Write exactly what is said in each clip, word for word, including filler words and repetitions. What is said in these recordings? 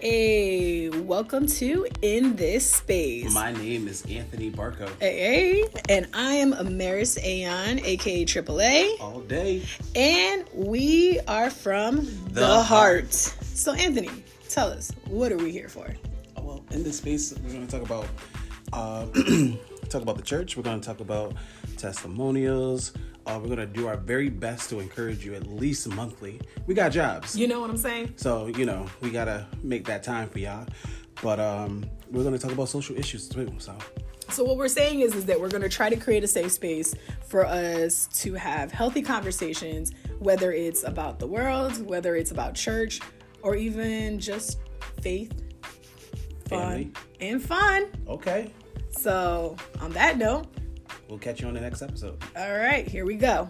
Hey, welcome to In This Space. My name is Anthony Barco. Hey, hey. And I am Amaris Ayon, aka Triple A. All day. And we are from The, the Heart. Heart. So Anthony, tell us, what are we here for? Well, in this space, we're going to talk about uh, talk about the church. We're going to talk about testimonials. Uh, we're going to do our very best to encourage you at least monthly. We got jobs. You know what I'm saying? So, you know, we got to make that time for y'all. But um, we're going to talk about social issues too. So, so what we're saying is, is that we're going to try to create a safe space for us to have healthy conversations, whether it's about the world, whether it's about church, or even just faith, family, fun, and fun. Okay. So on that note, we'll catch you on the next episode. All right, here we go.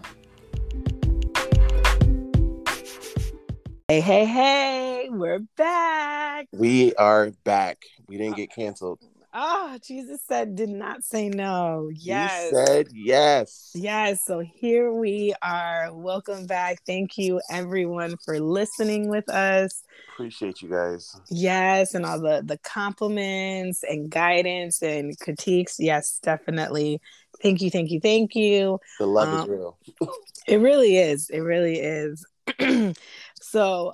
Hey, hey, hey, we're back. We are back. We didn't okay. get canceled. Oh, Jesus said, did not say no. Yes. He said yes. Yes, so here we are. Welcome back. Thank you, everyone, for listening with us. Appreciate you guys. Yes, and all the, the compliments and guidance and critiques. Yes, definitely. Thank you, thank you, thank you. The love um, is real. It really is. It really is. So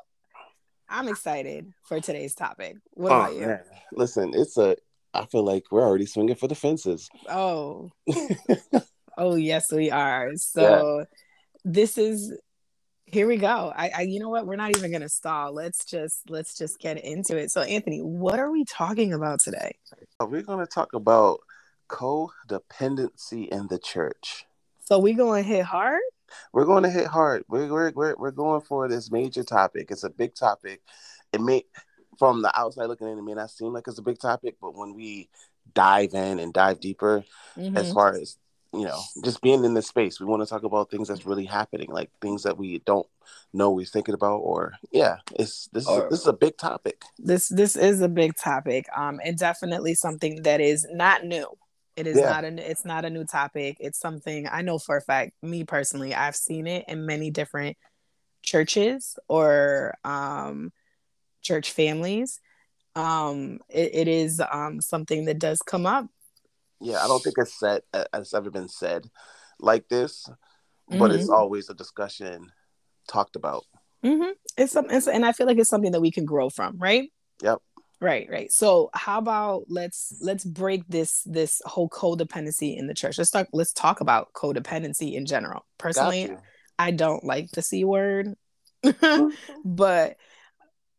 I'm excited for today's topic. What oh, about you? Man. Listen, it's a, I feel like we're already swinging for the fences. Oh. Oh, yes, we are. So yeah. This is, here we go. I, I, you know what? We're not even going to stall. Let's just, let's just get into it. So Anthony, what are we talking about today? We're going to talk about codependency in the church. So we going to hit hard? We're going to hit hard. We're, we're we're we're going for this major topic. It's a big topic. It may, from the outside looking in, it may not seem like it's a big topic, but when we dive in and dive deeper, mm-hmm. as far as, you know, just being in this space, we want to talk about things that's really happening, like things that we don't know we're thinking about, or yeah, it's this or, is a, this is a big topic. This this is a big topic, um, and definitely something that is not new. It is yeah. not a, it's not a new topic. It's something I know for a fact, me personally, I've seen it in many different churches or um, church families. Um, it, it is um, something that does come up. Yeah, I don't think it's said, it's ever been said like this, but mm-hmm. it's always a discussion talked about. Mm-hmm. It's some, it's, and I feel like it's something that we can grow from, right? Yep. Right, right. So how about let's let's break this this whole codependency in the church. Let's talk let's talk about codependency in general. Personally, I don't like the C word. But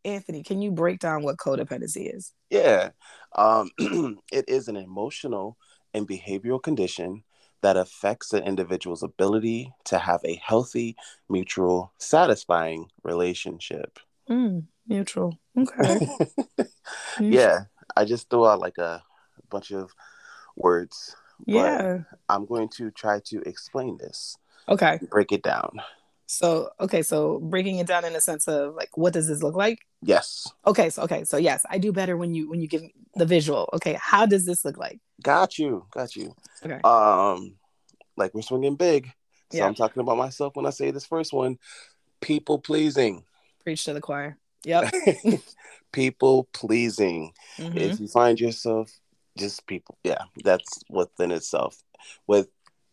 Anthony, can you break down what codependency is? Yeah. Um, it is an emotional and behavioral condition that affects an individual's ability to have a healthy, mutual, satisfying relationship. Mm. Neutral. Okay. Yeah. I just threw out like a bunch of words. But yeah. I'm going to try to explain this. Okay. Break it down. So, okay. So breaking it down in a sense of like, what does this look like? Yes. Okay. So, okay. So yes, I do better when you, when you give me the visual. Okay. How does this look like? Got you. Got you. Okay. Um, like we're swinging big. So yeah. I'm talking about myself when I say this first one, people pleasing. Preach to the choir. Yep. People pleasing. Mm-hmm. If you find yourself just people, yeah, that's within itself. With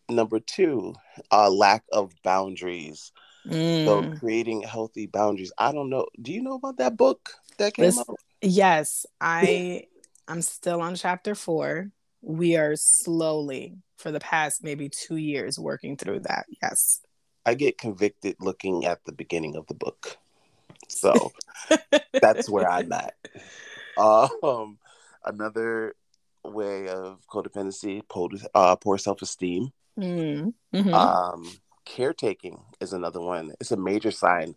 number two, uh, lack of boundaries. Mm. So creating healthy boundaries. I don't know. Do you know about that book that came this, out? Yes, I I'm still on chapter four. We are slowly for the past maybe two years working through that. Yes. I get convicted looking at the beginning of the book. So that's where I'm at. Um, another way of codependency, poor, uh, poor self-esteem. Mm. Mm-hmm. Um, caretaking is another one. It's a major sign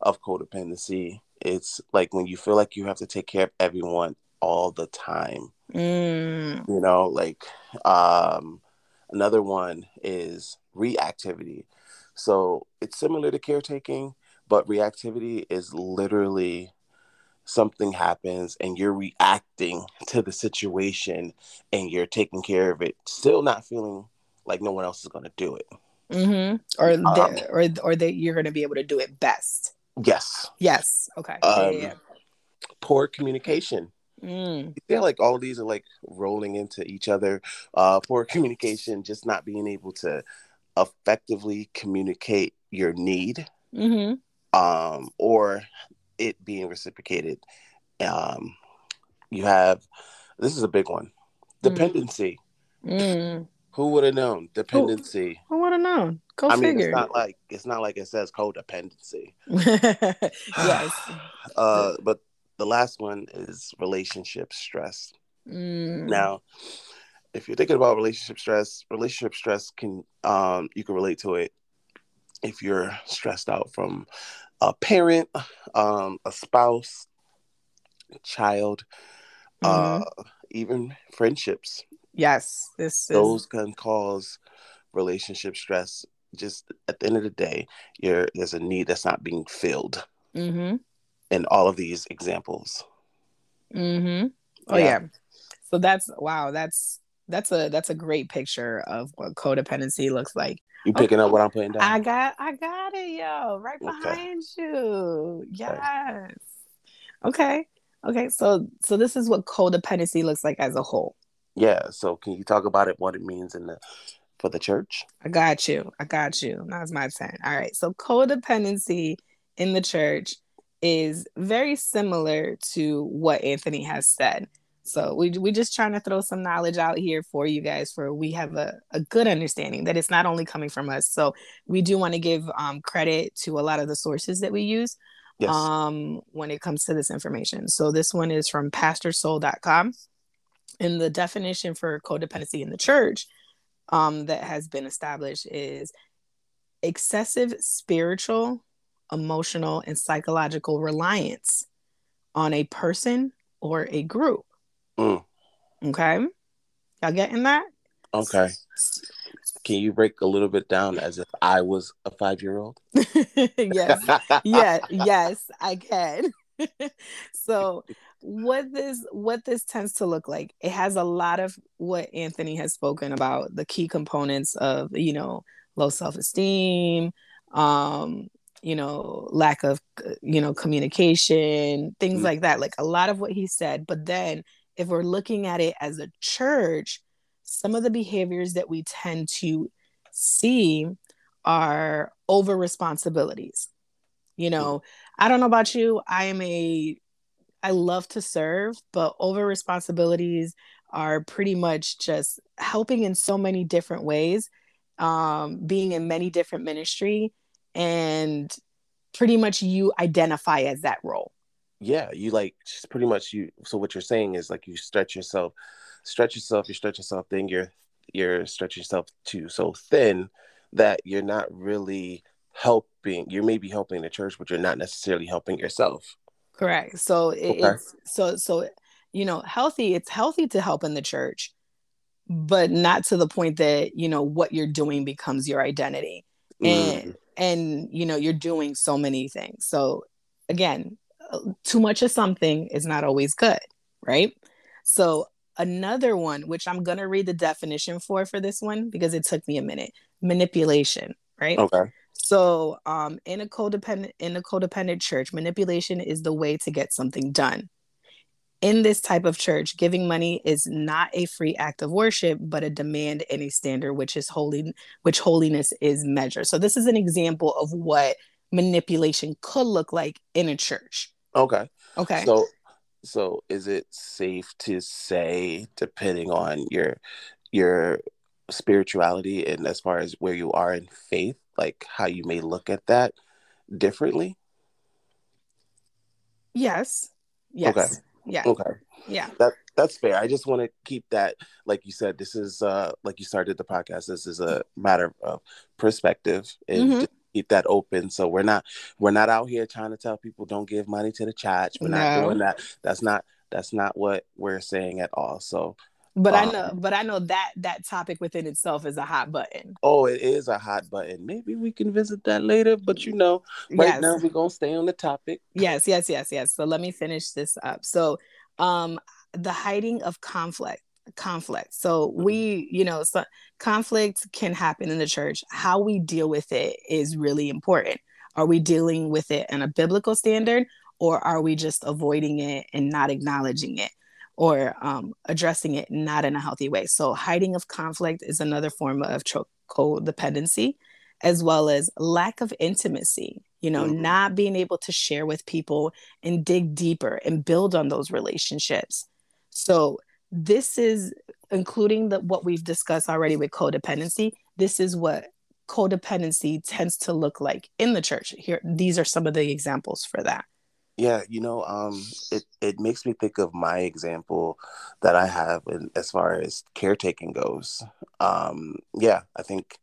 of codependency. It's like when you feel like you have to take care of everyone all the time. Mm. You know, like um, another one is reactivity. So it's similar to caretaking. But reactivity is literally something happens and you're reacting to the situation and you're taking care of it, still not feeling like no one else is going to do it. Mm-hmm. Or um, that, or or that you're going to be able to do it best. Yes. Yes. Okay. Um, yeah, yeah. poor communication. Mm. I feel like all of these are like rolling into each other. Uh, poor communication, just not being able to effectively communicate your need, mm-hmm. um, or it being reciprocated. Um, you have, this is a big one, dependency. Mm. Who would have known? Dependency. Who, who would have known? Go I figure. Mean, it's not like it's not like it says codependency. Yes. uh, but the last one is relationship stress. Mm. Now, if you're thinking about relationship stress, relationship stress can um, you can relate to it if you're stressed out from a parent, um, a spouse, a child, mm-hmm. uh, even friendships. Yes, this those is... can cause relationship stress. Just at the end of the day, you're, there's a need that's not being filled. Mm-hmm. In all of these examples. Mm-hmm. Oh yeah. yeah. So that's wow. That's that's a that's a great picture of what codependency looks like. You picking okay. up what I'm putting down? I got I got it, yo. Right behind okay. you. Yes. Okay. Okay. So so this is what codependency looks like as a whole. Yeah, so can you talk about it, what it means in the for the church? I got you. I got you. Now it's my turn. All right. So codependency in the church is very similar to what Anthony has said. So we we just trying to throw some knowledge out here for you guys, for we have a, a good understanding that it's not only coming from us. So we do want to give um, credit to a lot of the sources that we use yes. um, when it comes to this information. So this one is from Pastor Soul dot com. And the definition for codependency in the church um, that has been established is excessive spiritual, emotional, and psychological reliance on a person or a group. Mm. Okay. Y'all getting that? Okay. Can you break a little bit down as if I was a five-year-old? Yes. yeah, yes, I can. So what this what this tends to look like, it has a lot of what Anthony has spoken about, the key components of, you know, low self-esteem, um, you know, lack of, you know, communication, things mm-hmm. like that, like a lot of what he said. But then if we're looking at it as a church, some of the behaviors that we tend to see are over responsibilities. You know, I don't know about you. I am a, I love to serve, but over responsibilities are pretty much just helping in so many different ways, um, being in many different ministry, and pretty much you identify as that role. Yeah. You like pretty much you. So what you're saying is like, you stretch yourself, stretch yourself, you stretch yourself, then you're, you're stretching yourself too so thin that you're not really helping. You may be helping the church, but you're not necessarily helping yourself. Correct. So it, okay. it's so so you know, healthy. It's healthy to help in the church, but not to the point that, you know, what you're doing becomes your identity, and mm. and you know, you're doing so many things. So again, too much of something is not always good, right? So another one, which I'm gonna read the definition for for this one because it took me a minute. Manipulation, right? Okay. So um, in a codependent in a codependent church, manipulation is the way to get something done. In this type of church, giving money is not a free act of worship, but a demand and a standard which is holy, which holiness is measured. So this is an example of what manipulation could look like in a church. Okay. Okay. So so is it safe to say, depending on your your spirituality and as far as where you are in faith, like how you may look at that differently? Yes. Yes. Okay. Yeah. Okay. Yeah. That that's fair. I just want to keep that, like you said, this is uh like you started the podcast, this is a matter of perspective, and mm-hmm. keep that open. So we're not we're not out here trying to tell people don't give money to the church. We're no. not doing that. That's not that's not what we're saying at all. So But um, I know, but I know that that topic within itself is a hot button. Oh, it is a hot button. Maybe we can visit that later. But you know, right yes. now we're gonna stay on the topic. Yes, yes, yes, yes. So let me finish this up. So, um, the hiding of conflict, conflict. So mm-hmm. we, you know, so conflict can happen in the church. How we deal with it is really important. Are we dealing with it in a biblical standard, Or are we just avoiding it and not acknowledging it, or um, addressing it not in a healthy way? So hiding of conflict is another form of tro- codependency, as well as lack of intimacy, you know, mm-hmm. not being able to share with people and dig deeper and build on those relationships. So this is including the, what we've discussed already with codependency. This is what codependency tends to look like in the church. Here, these are some of the examples for that. Yeah, you know, um, it, it makes me think of my example that I have in, as far as caretaking goes. Um, yeah, I think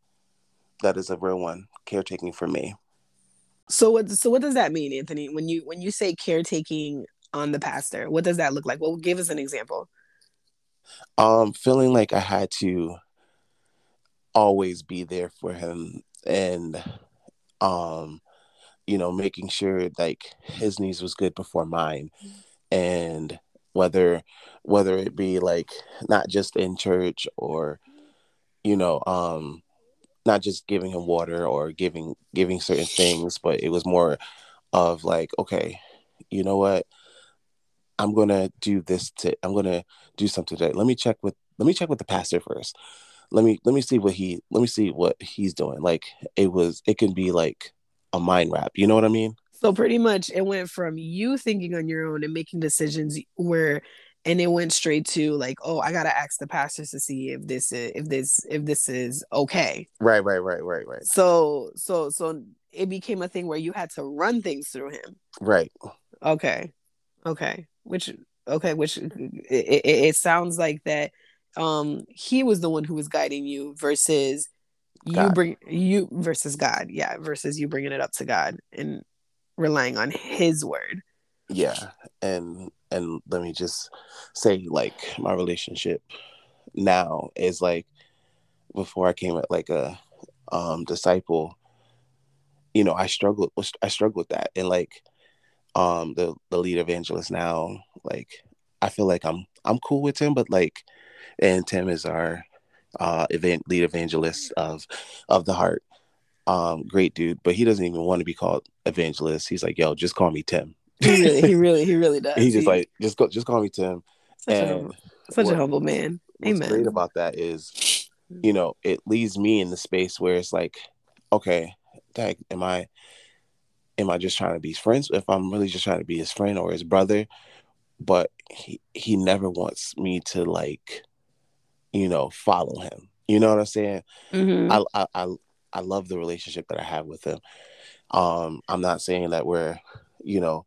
that is a real one, caretaking for me. So what so what does that mean, Anthony? When you when you say caretaking on the pastor, what does that look like? Well, give us an example. Um, feeling like I had to always be there for him, and um you know, making sure like his needs was good before mine. And whether, whether it be like, not just in church, or, you know, um, not just giving him water or giving, giving certain things, but it was more of like, okay, you know what, I'm going to do this to, I'm going to do something today. Let me check with, let me check with the pastor first. Let me, let me see what he, let me see what he's doing. Like it was, it can be like a mind wrap, you know what I mean? So pretty much it went from you thinking on your own and making decisions where, and it went straight to like, oh, I gotta ask the pastors to see if this is if this if this is okay. Right, right, right, right, right. So so so it became a thing where you had to run things through him. Right. Okay. Okay. Which okay, which it, it, it sounds like that um he was the one who was guiding you versus God. You bring you versus God, yeah, versus you bringing it up to God and relying on His word. Yeah, and and let me just say, like my relationship now is like before I came at like a um, disciple. You know, I struggled. I struggled with that, and like um, the the lead evangelist now, like I feel like I'm I'm cool with Tim, but like, and Tim is our uh event lead evangelist of of the heart, um great dude, but he doesn't even want to be called evangelist. He's like, yo, just call me Tim. he really he really he really does. He's just like, just go just call me Tim. Such, and a, humble, such what, a humble man. Amen. What's great about that is, you know, it leaves me in the space where it's like, okay, dang, am i am i just trying to be friends, if I'm really just trying to be his friend or his brother? But he he never wants me to, like, you know, follow him. You know what I'm saying? Mm-hmm. I, I I I love the relationship that I have with him. Um, I'm not saying that we're, you know,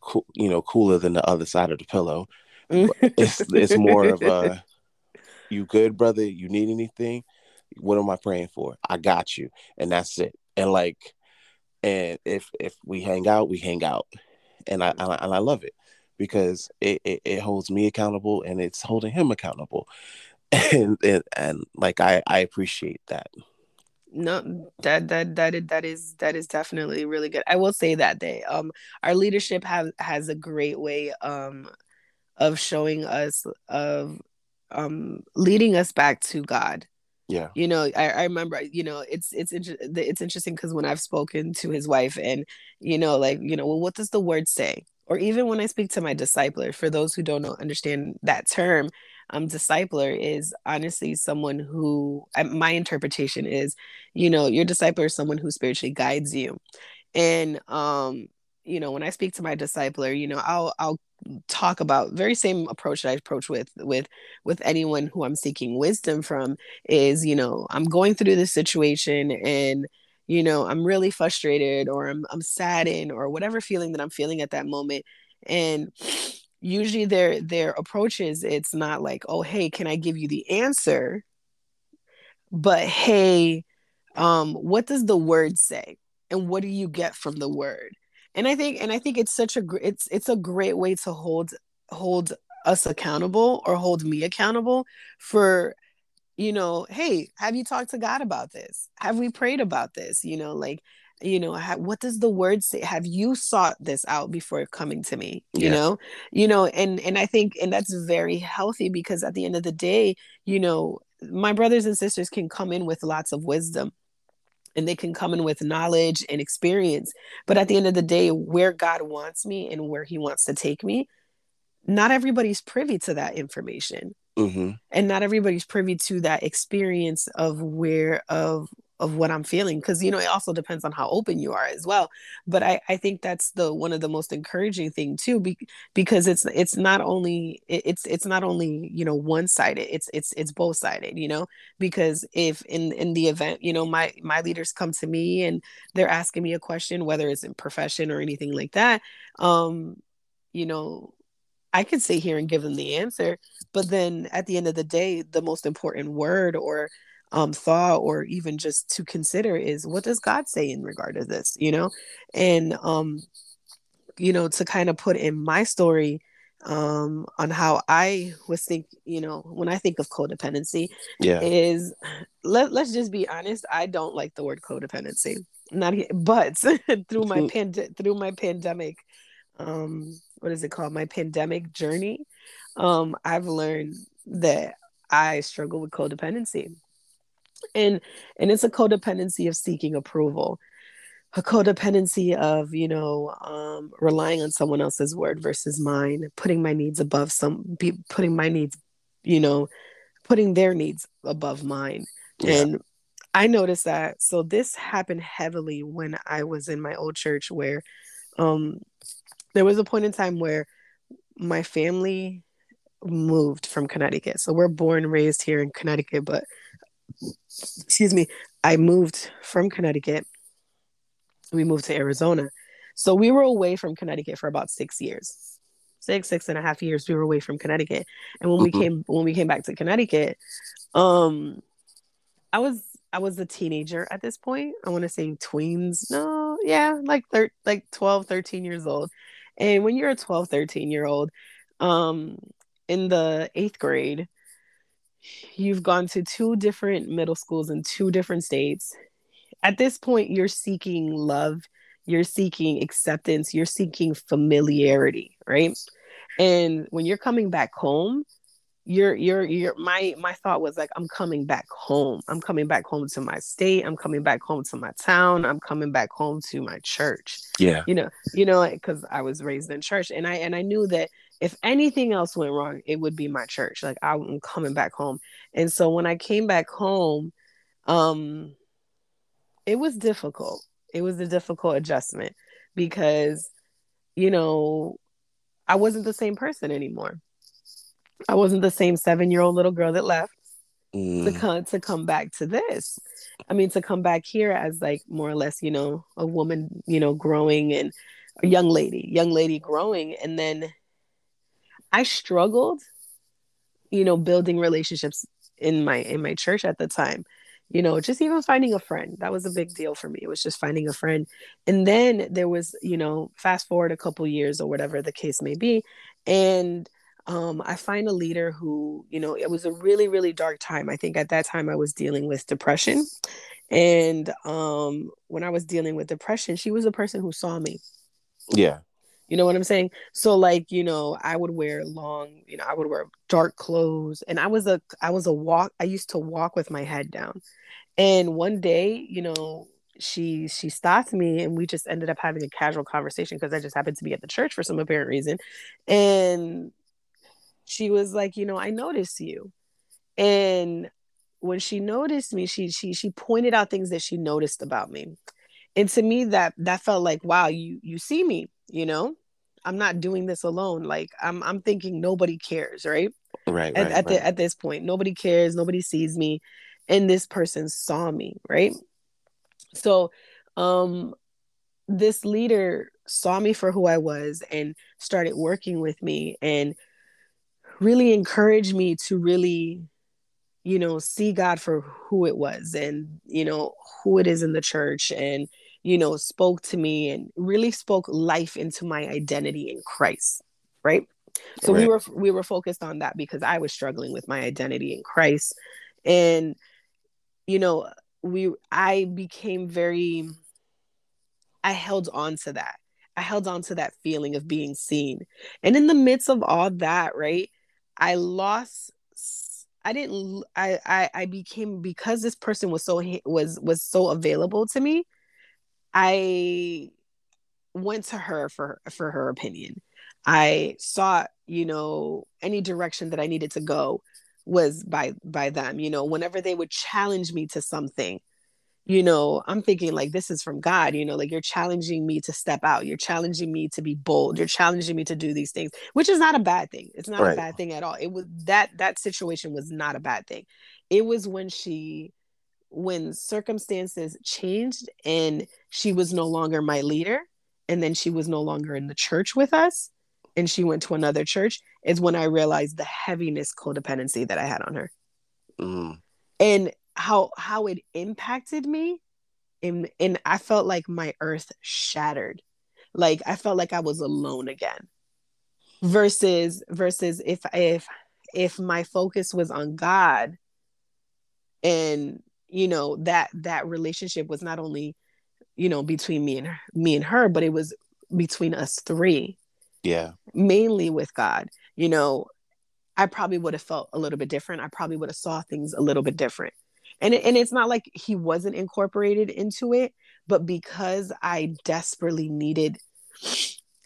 cool, you know, cooler than the other side of the pillow. It's it's more of a, you good, brother? You need anything? What am I praying for? I got you, and that's it. And like, and if if we hang out, we hang out, and I and I, and I love it because it, it it holds me accountable and it's holding him accountable. And, and and like I, I appreciate that. No, that that that is that is that is definitely really good. I will say that they um our leadership have has a great way um of showing us of um leading us back to God. Yeah, you know, I, I remember, you know, it's it's inter- it's interesting because when I've spoken to his wife and, you know, like, you know, well, what does the word say? Or even when I speak to my discipler, for those who don't know, understand that term. Um, discipler is honestly someone who, my interpretation is, you know, your discipler is someone who spiritually guides you. And, um, you know, when I speak to my discipler, you know, I'll, I'll talk about very same approach that I approach with, with, with anyone who I'm seeking wisdom from is, you know, I'm going through this situation and, you know, I'm really frustrated or I'm, I'm saddened or whatever feeling that I'm feeling at that moment. And usually their their approaches, it's not like, oh, hey, can I give you the answer? But hey, um, what does the word say? And what do you get from the word? And I think and I think it's such a it's it's a great way to hold hold us accountable or hold me accountable for, you know, hey, have you talked to God about this? Have we prayed about this? You know, like, you know, ha- what does the word say? Have you sought this out before coming to me? You yeah. know, you know, and, and I think, and that's very healthy because at the end of the day, you know, my brothers and sisters can come in with lots of wisdom. and they can come in with knowledge and experience. But at the end of the day, where God wants me and where he wants to take me, not everybody's privy to that information. Mm-hmm. And not everybody's privy to that experience of where of of what I'm feeling, because, you know, it also depends on how open you are as well. But I, I think that's the one of the most encouraging thing too, be, because it's it's not only it's it's not only, you know, one sided. It's it's it's both sided, you know, because if in, in the event, you know, my my leaders come to me and they're asking me a question, whether it's in profession or anything like that, um, you know, I could sit here and give them the answer. But then at the end of the day, the most important word or um, thought or even just to consider is, what does God say in regard to this, you know? And, um, you know, to kind of put in my story um, on how I was think, you know, when I think of codependency yeah. is let, let's just be honest. I don't like the word codependency, not, but through my pand- through my pandemic, um, what is it called? My pandemic journey. Um, I've learned that I struggle with codependency. And and it's a codependency of seeking approval, a codependency of, you know, um, relying on someone else's word versus mine, putting my needs above some, be, putting my needs, you know, putting their needs above mine. Yeah. And I noticed that. So this happened heavily when I was in my old church, where um, there was a point in time where my family moved from Connecticut. So we're born, raised here in Connecticut, but excuse me, I moved from Connecticut. We moved to Arizona. So we were away from Connecticut for about six years, six, six and a half years. We were away from Connecticut. And when mm-hmm. we came, when we came back to Connecticut, um, I was, I was a teenager at this point. I want to say tweens. No. Yeah. Like thir- like twelve, thirteen years old. And when you're a twelve, thirteen year old, um, in the eighth grade, you've gone to two different middle schools in two different states. At this point, you're seeking love, you're seeking acceptance, you're seeking familiarity, right? And when you're coming back home, you're you're you're my my thought was like, I'm coming back home. I'm coming back home to my state. I'm coming back home to my town. I'm coming back home to my church. Yeah. You know, you know, because I was raised in church, and I and I knew that if anything else went wrong, it would be my church. Like, I'm coming back home. And so when I came back home, um, it was difficult. It was a difficult adjustment because, you know, I wasn't the same person anymore. I wasn't the same seven-year-old little girl that left mm. to, come, to come back to this. I mean, to come back here as like more or less, you know, a woman, you know, growing and a young lady, young lady growing. And then I struggled, you know, building relationships in my in my church at the time, you know, just even finding a friend. That was a big deal for me. It was just finding a friend. And then there was, you know, fast forward a couple years or whatever the case may be. And um, I find a leader who, you know, it was a really, really dark time. I think at that time I was dealing with depression. And um, when I was dealing with depression, she was the person who saw me. Yeah. You know what I'm saying? So like, you know, I would wear long, you know, I would wear dark clothes, and I was a, I was a walk. I used to walk with my head down. And one day, you know, she, she stopped me, and we just ended up having a casual conversation because I just happened to be at the church for some apparent reason. And she was like, you know, I noticed you. And when she noticed me, she, she, she pointed out things that she noticed about me. And to me, that, that felt like, wow, you, you see me. You know, I'm not doing this alone. Like I'm, I'm thinking nobody cares, right? Right. At, right, at, the, right. at this point, nobody cares. Nobody sees me, and this person saw me, right? So, um, this leader saw me for who I was and started working with me and really encouraged me to really, you know, see God for who it was and you know who it is in the church and. You know, spoke to me and really spoke life into my identity in Christ, right? So right. we were we were focused on that because I was struggling with my identity in Christ, and you know, we I became very. I held on to that. I held on to that feeling of being seen, and in the midst of all that, right, I lost. I didn't, I, I, I became, because this person was so, was, was so available to me, I went to her for, for her opinion. I sought, you know, any direction that I needed to go was by, by them, you know, whenever they would challenge me to something, you know, I'm thinking like, this is from God, you know, like you're challenging me to step out. You're challenging me to be bold. You're challenging me to do these things, which is not a bad thing. It's not right. a bad thing at all. It was that, that situation was not a bad thing. It was when she, when circumstances changed and she was no longer my leader, and then she was no longer in the church with us, and she went to another church, is when I realized the heaviness codependency that I had on her. Mm. And how how it impacted me, and and I felt like my earth shattered. Like I felt like I was alone again. Versus versus if if if my focus was on God, and you know that that relationship was not only, you know, between me and her, me and her, but it was between us three. Yeah. Mainly with God. You know, I probably would have felt a little bit different. I probably would have saw things a little bit different. And it, and it's not like he wasn't incorporated into it, but because I desperately needed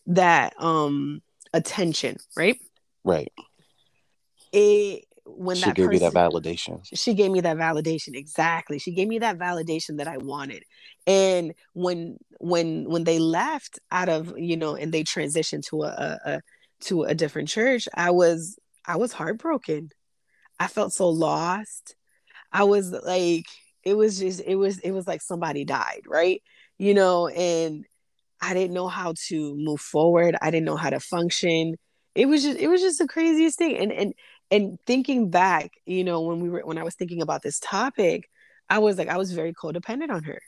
that um, attention, right? Right. It when she that gave person, you that validation. She gave me that validation. Exactly. She gave me that validation that I wanted. And when when when they left out of, you know, and they transitioned to a, a, a to a different church, I was I was heartbroken. I felt so lost. I was like, it was just, it was, it was like somebody died, right? You know, and I didn't know how to move forward. I didn't know how to function. It was just, it was just the craziest thing. And, and, and thinking back, you know, when we were, when I was thinking about this topic, I was like, I was very codependent on her.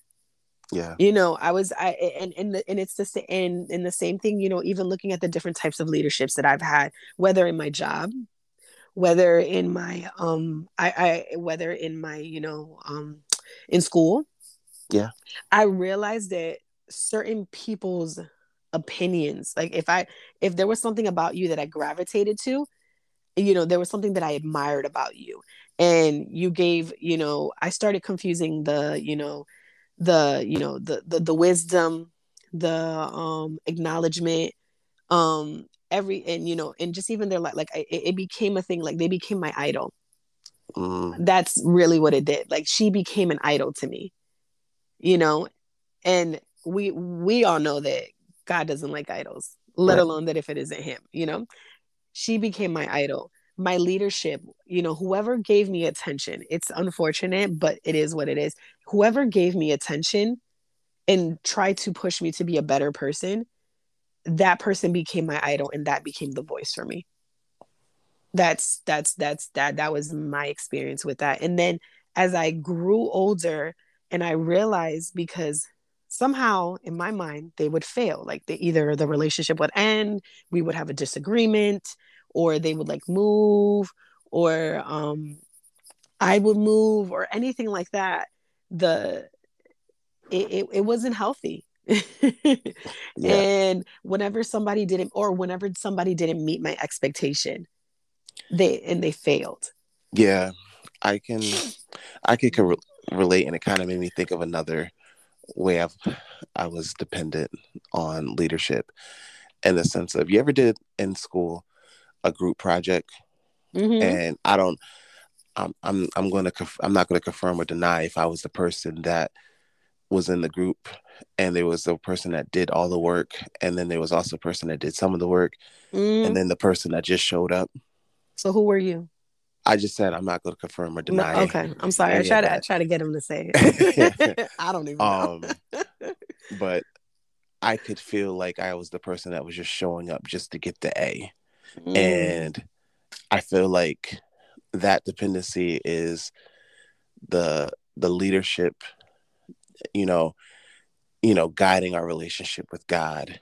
Yeah. You know, I was, I, and, and, the, and it's the same, and, and the same thing, you know, even looking at the different types of leaderships that I've had, whether in my job, whether in my, um, I, I, whether in my, you know, um, in school. Yeah. I realized that certain people's opinions, like if I, if there was something about you that I gravitated to, you know, there was something that I admired about you, and you gave, you know, I started confusing the, you know, the, you know, the, the, the wisdom, the, um, acknowledgement, um, every, and, you know, and just even their life, like it, it became a thing, like they became my idol. Mm. That's really what it did. Like she became an idol to me, you know, and we, we all know that God doesn't like idols, let right. alone that if it isn't him, you know, she became my idol, my leadership, you know, whoever gave me attention, it's unfortunate, but it is what it is. Whoever gave me attention and tried to push me to be a better person, that person became my idol, and that became the voice for me. That's, that's, that's, that, that was my experience with that. And then as I grew older, and I realized, because somehow in my mind, they would fail. Like they, either the relationship would end, we would have a disagreement, or they would like move, or um, I would move, or anything like that. The, it, it, it wasn't healthy. Yeah. And whenever somebody didn't, or whenever somebody didn't meet my expectation, they and they failed. Yeah, I can, I can re- relate, and it kind of made me think of another way I've, I was dependent on leadership, in the sense of, you ever did in school a group project, mm-hmm. and I don't, I'm I'm I'm going to conf- I'm not going to confirm or deny if I was the person that was in the group, and there was a person that did all the work, and then there was also a person that did some of the work, mm. and then the person that just showed up. So who were you? I just said I'm not going to confirm or deny. No, okay, it. I'm sorry. I try to I try to get him to say it. I don't even know. Um, but I could feel like I was the person that was just showing up just to get the A, mm. and I feel like that dependency is the the leadership. You know, you know, guiding our relationship with God,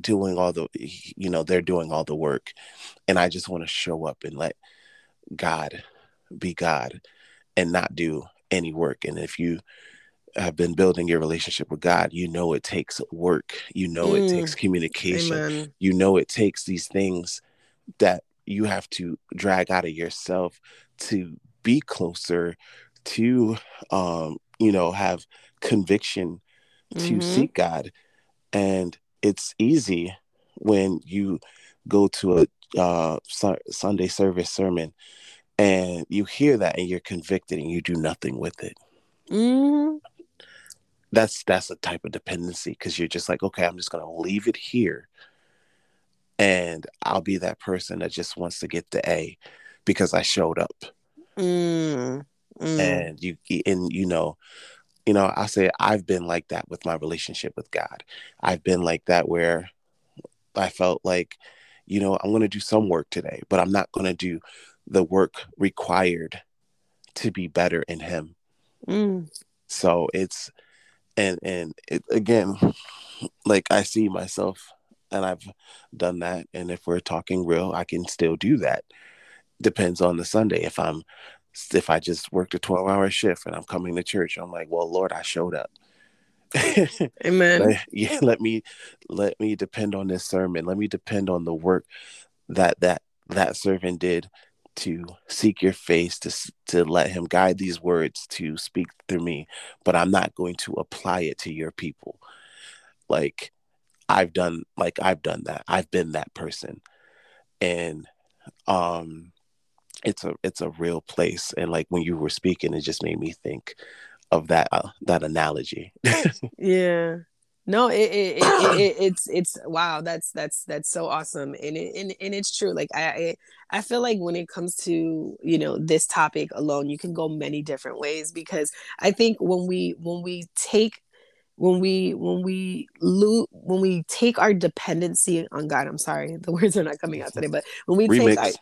doing all the, you know, they're doing all the work, and I just want to show up and let God be God and not do any work. And if you have been building your relationship with God, you know it takes work, you know mm. it takes communication, Amen. You know it takes these things that you have to drag out of yourself to be closer, to, um, you know, have conviction to mm-hmm. seek God. And it's easy when you go to a uh, su- Sunday service sermon and you hear that and you're convicted and you do nothing with it. Mm-hmm. That's that's a type of dependency, because you're just like, okay, I'm just going to leave it here. And I'll be that person that just wants to get the A because I showed up. Mm, mm. And you, and you know, you know, I say I've been like that with my relationship with God. I've been like that where I felt like, you know, I'm going to do some work today, but I'm not going to do the work required to be better in Him. Mm. So it's, and, and it, again, like I see myself. And I've done that. And if we're talking real, I can still do that. Depends on the Sunday. If I'm, if I just worked a twelve hour shift and I'm coming to church, I'm like, well, Lord, I showed up. Amen. Like, yeah, let me, let me depend on this sermon. Let me depend on the work that, that, that servant did to seek your face, to, to let him guide these words, to speak through me, but I'm not going to apply it to your people. Like, I've done, like, I've done that. I've been that person. And um, it's a, it's a real place. And like, when you were speaking, it just made me think of that, uh, that analogy. Yeah, no, it, it, it, it, it, it's, it's, wow. That's, that's, that's so awesome. And it, and, and it's true. Like, I, I feel like when it comes to, you know, this topic alone, you can go many different ways, because I think when we, when we take, When we when we lo- when we take our dependency on God, I'm sorry, the words are not coming out today. But when we Remix.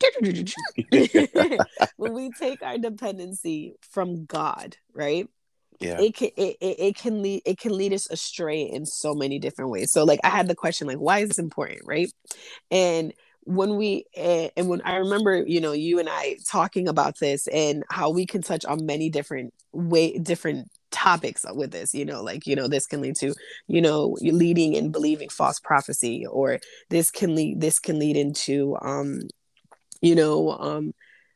take our, when we take our dependency from God, right? Yeah, it can it, it, it can lead it can lead us astray in so many different ways. So, like, I had the question, like, why is this important, right? And when we and, and when I remember, you know, you and I talking about this and how we can touch on many different way different. topics with this, you know, like, you know, this can lead to, you know, leading and believing false prophecy, or this can lead, this can lead into, um, you know, um,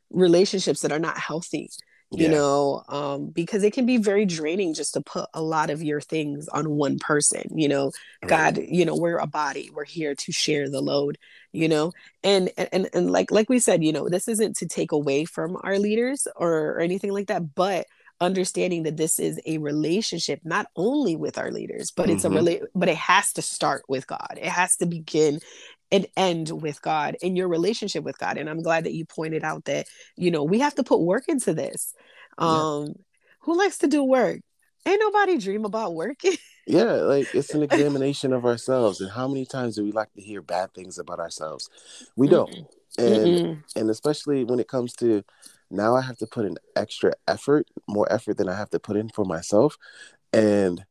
relationships that are not healthy, you yeah. know, um, because it can be very draining just to put a lot of your things on one person, you know, right. God, you know, we're a body, we're here to share the load, you know, and, and, and like, like we said, you know, this isn't to take away from our leaders or, or anything like that, but understanding that this is a relationship, not only with our leaders, but it's mm-hmm. a rela- but it has to start with God. It has to begin and end with God in your relationship with God. And I'm glad that you pointed out that, you know, we have to put work into this. Um, yeah. Who likes to do work? Ain't nobody dream about working. Yeah, like, it's an examination of ourselves. And how many times do we like to hear bad things about ourselves? We don't. Mm-hmm. And mm-hmm. and especially when it comes to, now I have to put in extra effort, more effort than I have to put in for myself. And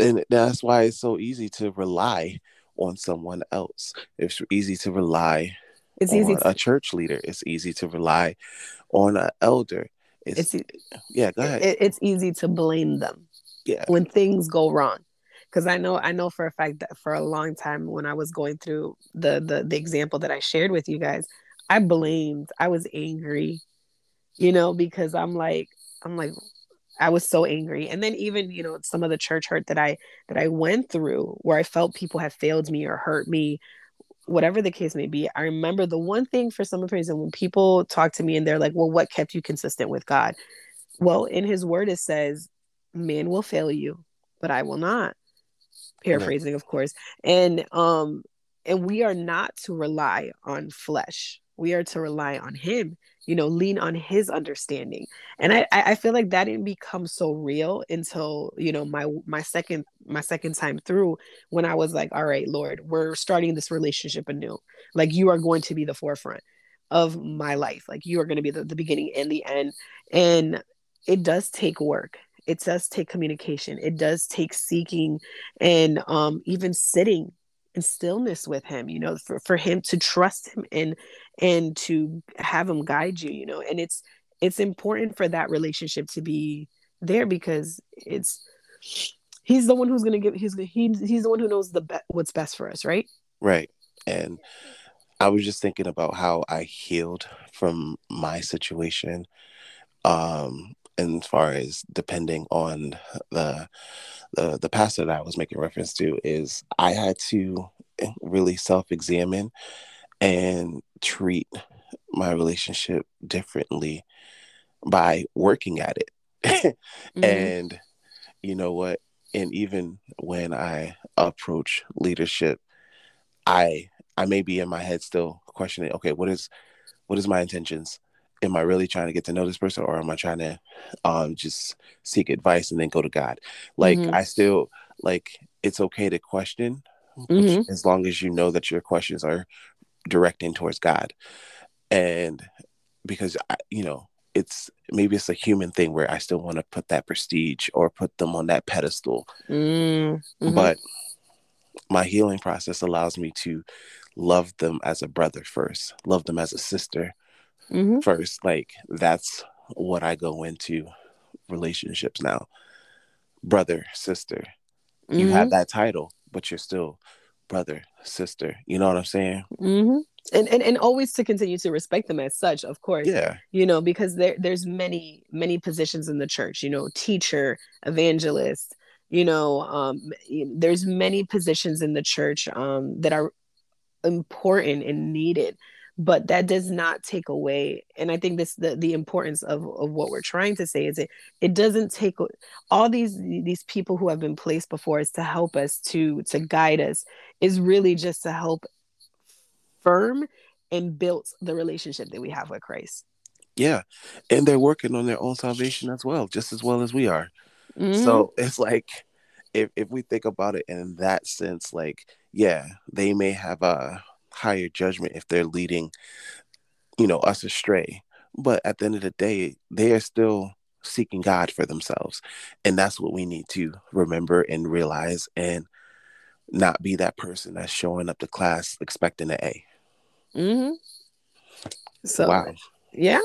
and that's why it's so easy to rely on someone else. It's easy to rely it's on easy to- a church leader. It's easy to rely on an elder. It's, it's yeah, go ahead. It, it's easy to blame them yeah. when things go wrong. Because I know, I know for a fact that for a long time when I was going through the the, the example that I shared with you guys, I blamed, I was angry. You know, because I'm like, I'm like, I was so angry. And then even, you know, some of the church hurt that I, that I went through where I felt people had failed me or hurt me, whatever the case may be. I remember the one thing for some reason when people talk to me and they're like, well, what kept you consistent with God? Well, in His word, it says, man will fail you, but I will not. Paraphrasing, of course. And, um, and we are not to rely on flesh. We are to rely on Him, you know, lean on His understanding. And I, I feel like that didn't become so real until, you know, my, my second, my second time through, when I was like, all right, Lord, we're starting this relationship anew. Like, you are going to be the forefront of my life. Like, you are going to be the, the beginning and the end. And it does take work. It does take communication. It does take seeking and um, even sitting in stillness with Him, you know, for, for Him to trust Him and and to have Him guide you, you know. And it's it's important for that relationship to be there, because it's he's the one who's going to give he's he's the one who knows the be- what's best for us, right? Right. And I was just thinking about how I healed from my situation, um, as far as depending on the, the the pastor that I was making reference to, is I had to really self-examine and treat my relationship differently by working at it. Mm-hmm. And you know what? And even when I approach leadership, I I may be in my head still questioning, okay, what is what is my intentions? Am I really trying to get to know this person, or am I trying to um, just seek advice and then go to God? Like, mm-hmm. I still, like, it's okay to question, mm-hmm. as long as you know that your questions are directing towards God. And because, I, you know, it's, maybe it's a human thing where I still want to put that prestige or put them on that pedestal. Mm-hmm. But my healing process allows me to love them as a brother first, love them as a sister, mm-hmm. first. Like, that's what I go into relationships now. Brother, sister. Mm-hmm. You have that title, but you're still brother, sister. You know what I'm saying? Mm-hmm. And, and and always to continue to respect them as such, of course. Yeah. You know, because there there's many, many positions in the church, you know, teacher, evangelist, you know, um, there's many positions in the church um, that are important and needed, but that does not take away. And I think this, the, the importance of, of what we're trying to say is it, it doesn't take all these, these people who have been placed before us to help us, to, to guide us, is really just to help firm and built the relationship that we have with Christ. Yeah. And they're working on their own salvation as well, just as well as we are. Mm-hmm. So it's like, if, if we think about it in that sense, like, yeah, they may have a higher judgment if they're leading, you know, us astray. But at the end of the day, they are still seeking God for themselves. And that's what we need to remember and realize, and not be that person that's showing up to class expecting an A. Mm-hmm. So, wow. Yeah.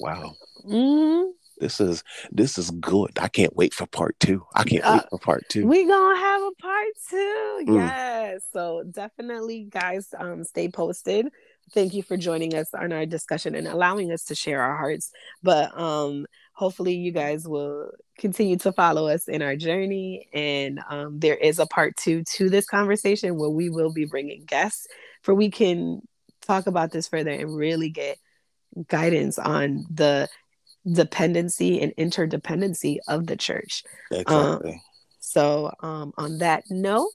Wow. Mm-hmm. This is this is good. I can't wait for part two. I can't uh, wait for part two. We're gonna have a part two. Mm. Yes. So definitely, guys, um, stay posted. Thank you for joining us on our discussion and allowing us to share our hearts. But um, hopefully you guys will continue to follow us in our journey. And um, there is a part two to this conversation where we will be bringing guests, for we can talk about this further and really get guidance on the dependency and interdependency of the church. Exactly. Um, so um, on that note,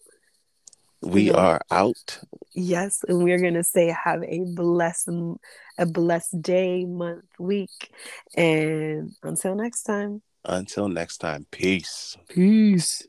we yeah. are out. Yes, and we're gonna say have a blessed, a blessed day, month, week, and until next time. Until next time, peace. Peace.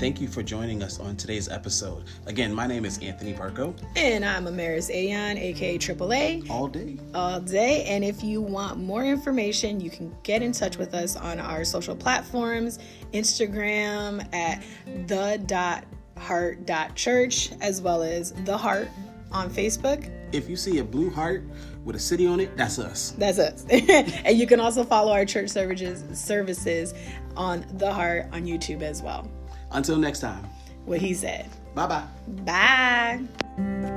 Thank you for joining us on today's episode. Again, my name is Anthony Barco. And I'm Amaris Ayon, a k a. Triple A. All day. All day. And if you want more information, you can get in touch with us on our social platforms, Instagram at the dot heart dot church, as well as The Heart on Facebook. If you see a blue heart with a city on it, that's us. That's us. And you can also follow our church services, services on The Heart on YouTube as well. Until next time. What he said. Bye-bye. Bye.